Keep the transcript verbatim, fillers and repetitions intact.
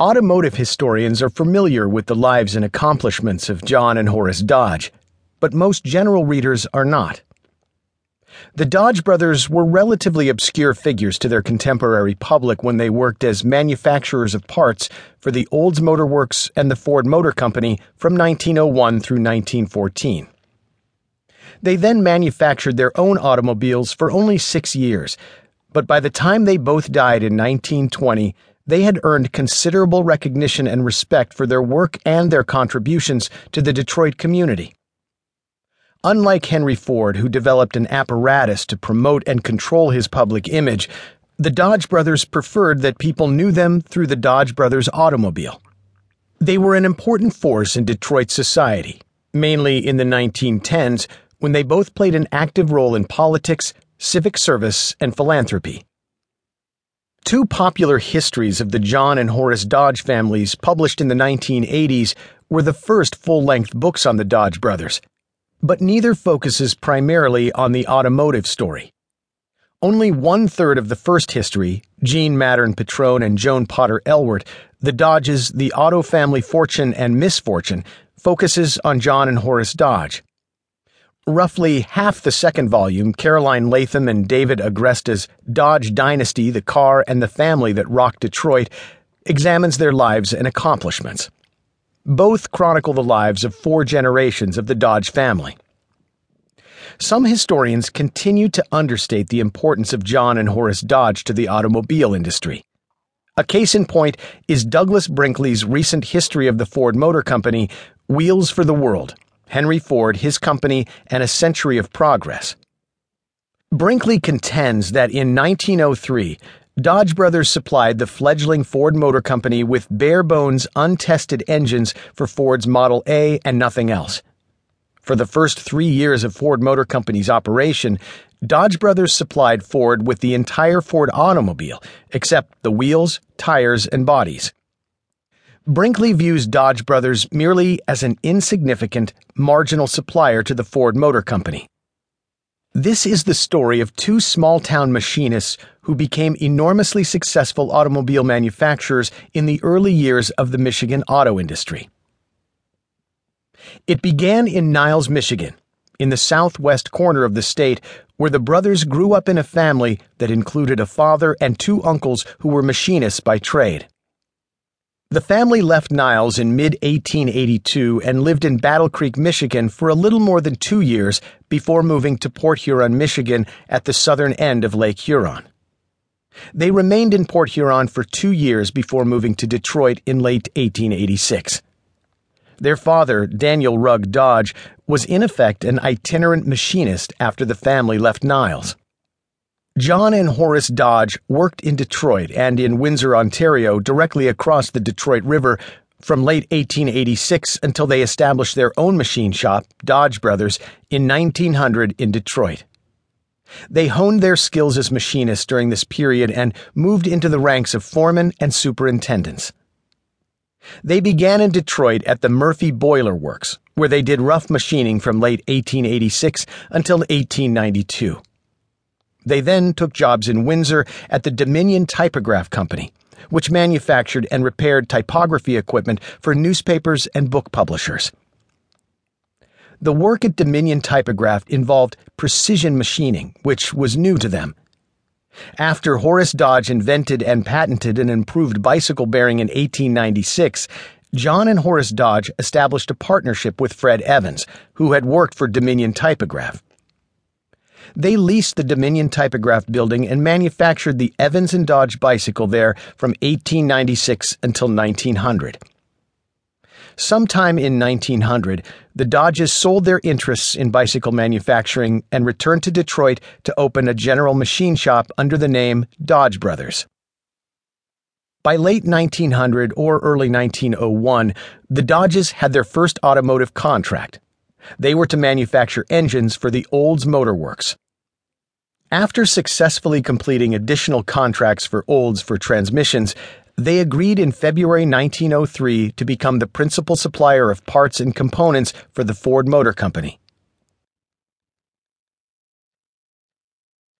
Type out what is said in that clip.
Automotive historians are familiar with the lives and accomplishments of John and Horace Dodge, but most general readers are not. The Dodge brothers were relatively obscure figures to their contemporary public when they worked as manufacturers of parts for the Olds Motor Works and the Ford Motor Company from nineteen oh one through nineteen fourteen. They then manufactured their own automobiles for only six years, but by the time they both died in nineteen twenty, they had earned considerable recognition and respect for their work and their contributions to the Detroit community. Unlike Henry Ford, who developed an apparatus to promote and control his public image, the Dodge brothers preferred that people knew them through the Dodge brothers' automobile. They were an important force in Detroit society, mainly in the nineteen tens, when they both played an active role in politics, civic service, and philanthropy. Two popular histories of the John and Horace Dodge families published in the nineteen eighties were the first full-length books on the Dodge brothers, but neither focuses primarily on the automotive story. Only one-third of the first history, Jean Mattern Petrone and Joan Potter Elward, the Dodges, the Auto Family Fortune and Misfortune, focuses on John and Horace Dodge. Roughly half the second volume, Caroline Latham and David Agresta's Dodge Dynasty, the Car and the Family that Rocked Detroit, examines their lives and accomplishments. Both chronicle the lives of four generations of the Dodge family. Some historians continue to understate the importance of John and Horace Dodge to the automobile industry. A case in point is Douglas Brinkley's recent history of the Ford Motor Company, Wheels for the World: Henry Ford, His Company, and a Century of Progress. Brinkley contends that in nineteen oh three, Dodge brothers supplied the fledgling Ford Motor Company with bare-bones, untested engines for Ford's Model A and nothing else. For the first three years of Ford Motor Company's operation, Dodge brothers supplied Ford with the entire Ford automobile, except the wheels, tires, and bodies. Brinkley views Dodge brothers merely as an insignificant, marginal supplier to the Ford Motor Company. This is the story of two small-town machinists who became enormously successful automobile manufacturers in the early years of the Michigan auto industry. It began in Niles, Michigan, in the southwest corner of the state, where the brothers grew up in a family that included a father and two uncles who were machinists by trade. The family left Niles in mid eighteen eighty-two and lived in Battle Creek, Michigan for a little more than two years before moving to Port Huron, Michigan at the southern end of Lake Huron. They remained in Port Huron for two years before moving to Detroit in late eighteen eighty-six. Their father, Daniel Rugg Dodge, was in effect an itinerant machinist after the family left Niles. John and Horace Dodge worked in Detroit and in Windsor, Ontario, directly across the Detroit River from late eighteen eighty-six until they established their own machine shop, Dodge Brothers, in nineteen hundred in Detroit. They honed their skills as machinists during this period and moved into the ranks of foremen and superintendents. They began in Detroit at the Murphy Boiler Works, where they did rough machining from late eighteen eighty-six until eighteen ninety-two. They then took jobs in Windsor at the Dominion Typograph Company, which manufactured and repaired typography equipment for newspapers and book publishers. The work at Dominion Typograph involved precision machining, which was new to them. After Horace Dodge invented and patented an improved bicycle bearing in eighteen ninety-six, John and Horace Dodge established a partnership with Fred Evans, who had worked for Dominion Typograph. They leased the Dominion Typograph building and manufactured the Evans and Dodge bicycle there from eighteen ninety-six until nineteen hundred. Sometime in nineteen hundred, the Dodges sold their interests in bicycle manufacturing and returned to Detroit to open a general machine shop under the name Dodge Brothers. By late nineteen hundred or early nineteen oh one, the Dodges had their first automotive contract. They were to manufacture engines for the Olds Motor Works. After successfully completing additional contracts for Olds for transmissions, they agreed in February nineteen oh three to become the principal supplier of parts and components for the Ford Motor Company.